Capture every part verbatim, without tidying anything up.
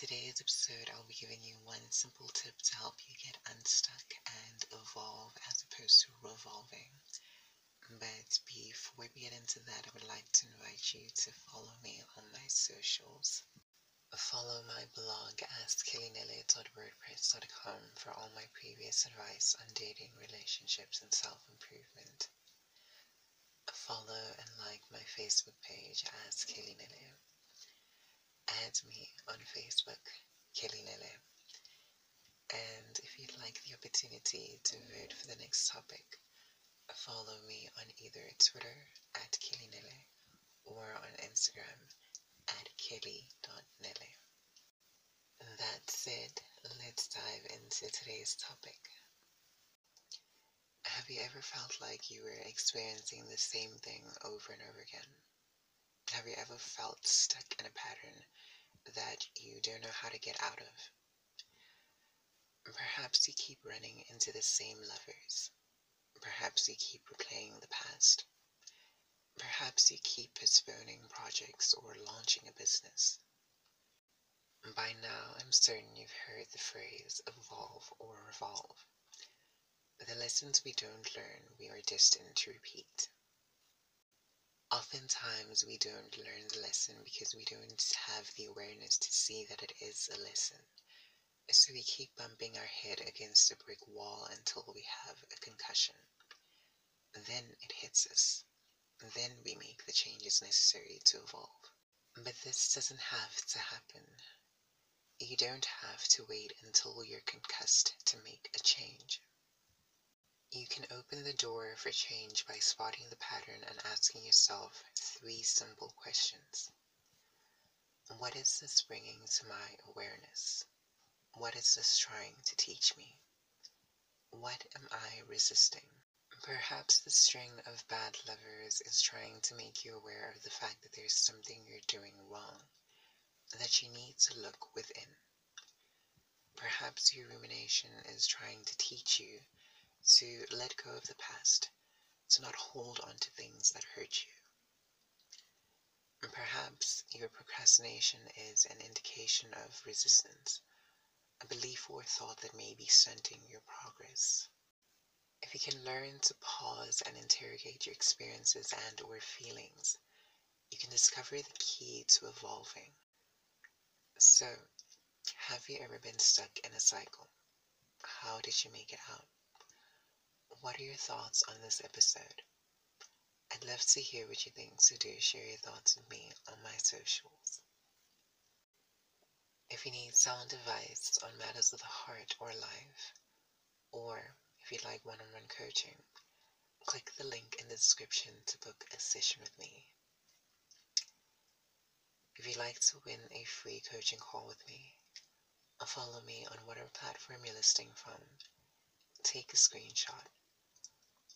today's episode, I'll be giving you one simple tip to help you get unstuck and evolve as opposed to revolving. But before we get into that, I would like to invite you to follow me on my socials. Follow my blog, ask kelly nele dot wordpress dot com, for all my previous advice on dating, relationships, and self-improvement. Follow and like my Facebook page, Ask Kelly Nele. Add me on Facebook, Kelly Nele. And if you'd like the opportunity to vote for the next topic, follow me on either Twitter, at Kelly Nele, or on Instagram, at kelly dot nele. That said, let's dive into today's topic. Have you ever felt like you were experiencing the same thing over and over again? Have you ever felt stuck in a pattern that you don't know how to get out of? Perhaps you keep running into the same lovers. Perhaps you keep replaying the past. Perhaps you keep postponing projects or launching a business. By now, I'm certain you've heard the phrase evolve or revolve. The lessons we don't learn, we are destined to repeat. Oftentimes, we don't learn the lesson because we don't have the awareness to see that it is a lesson. So we keep bumping our head against a brick wall until we have a concussion. Then it hits us. Then we make the changes necessary to evolve. But this doesn't have to happen. You don't have to wait until you're concussed to make a change. You can open the door for change by spotting the pattern and asking yourself three simple questions. What is this bringing to my awareness? What is this trying to teach me? What am I resisting? Perhaps the string of bad lovers is trying to make you aware of the fact that there's something you're doing wrong, that you need to look within. Perhaps your rumination is trying to teach you to let go of the past, to not hold on to things that hurt you. And perhaps your procrastination is an indication of resistance, a belief or thought that may be stunting your progress. If you can learn to pause and interrogate your experiences and or feelings, you can discover the key to evolving. So, have you ever been stuck in a cycle? How did you make it out? What are your thoughts on this episode? I'd love to hear what you think, so do share your thoughts with me on my socials. If you need sound advice on matters of the heart or life, or if you'd like one-on-one coaching, click the link in the description to book a session with me. If you'd like to win a free coaching call with me, follow me on whatever platform you're listening from. Take a screenshot.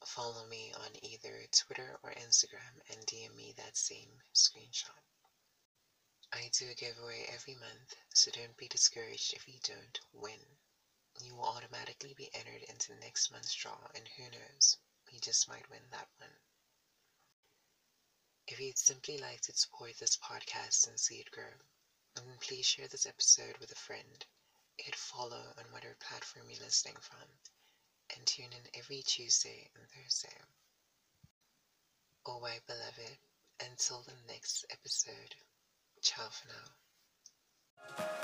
Follow me on either Twitter or Instagram and D M me that same screenshot. I do a giveaway every month, so don't be discouraged if you don't win. You will automatically be entered into next month's draw, and who knows, you just might win that one. If you'd simply like to support this podcast and see it grow, then please share this episode with a friend. Hit follow on whatever platform you're listening from, and tune in every Tuesday and Thursday. All right, beloved, until the next episode, ciao for now.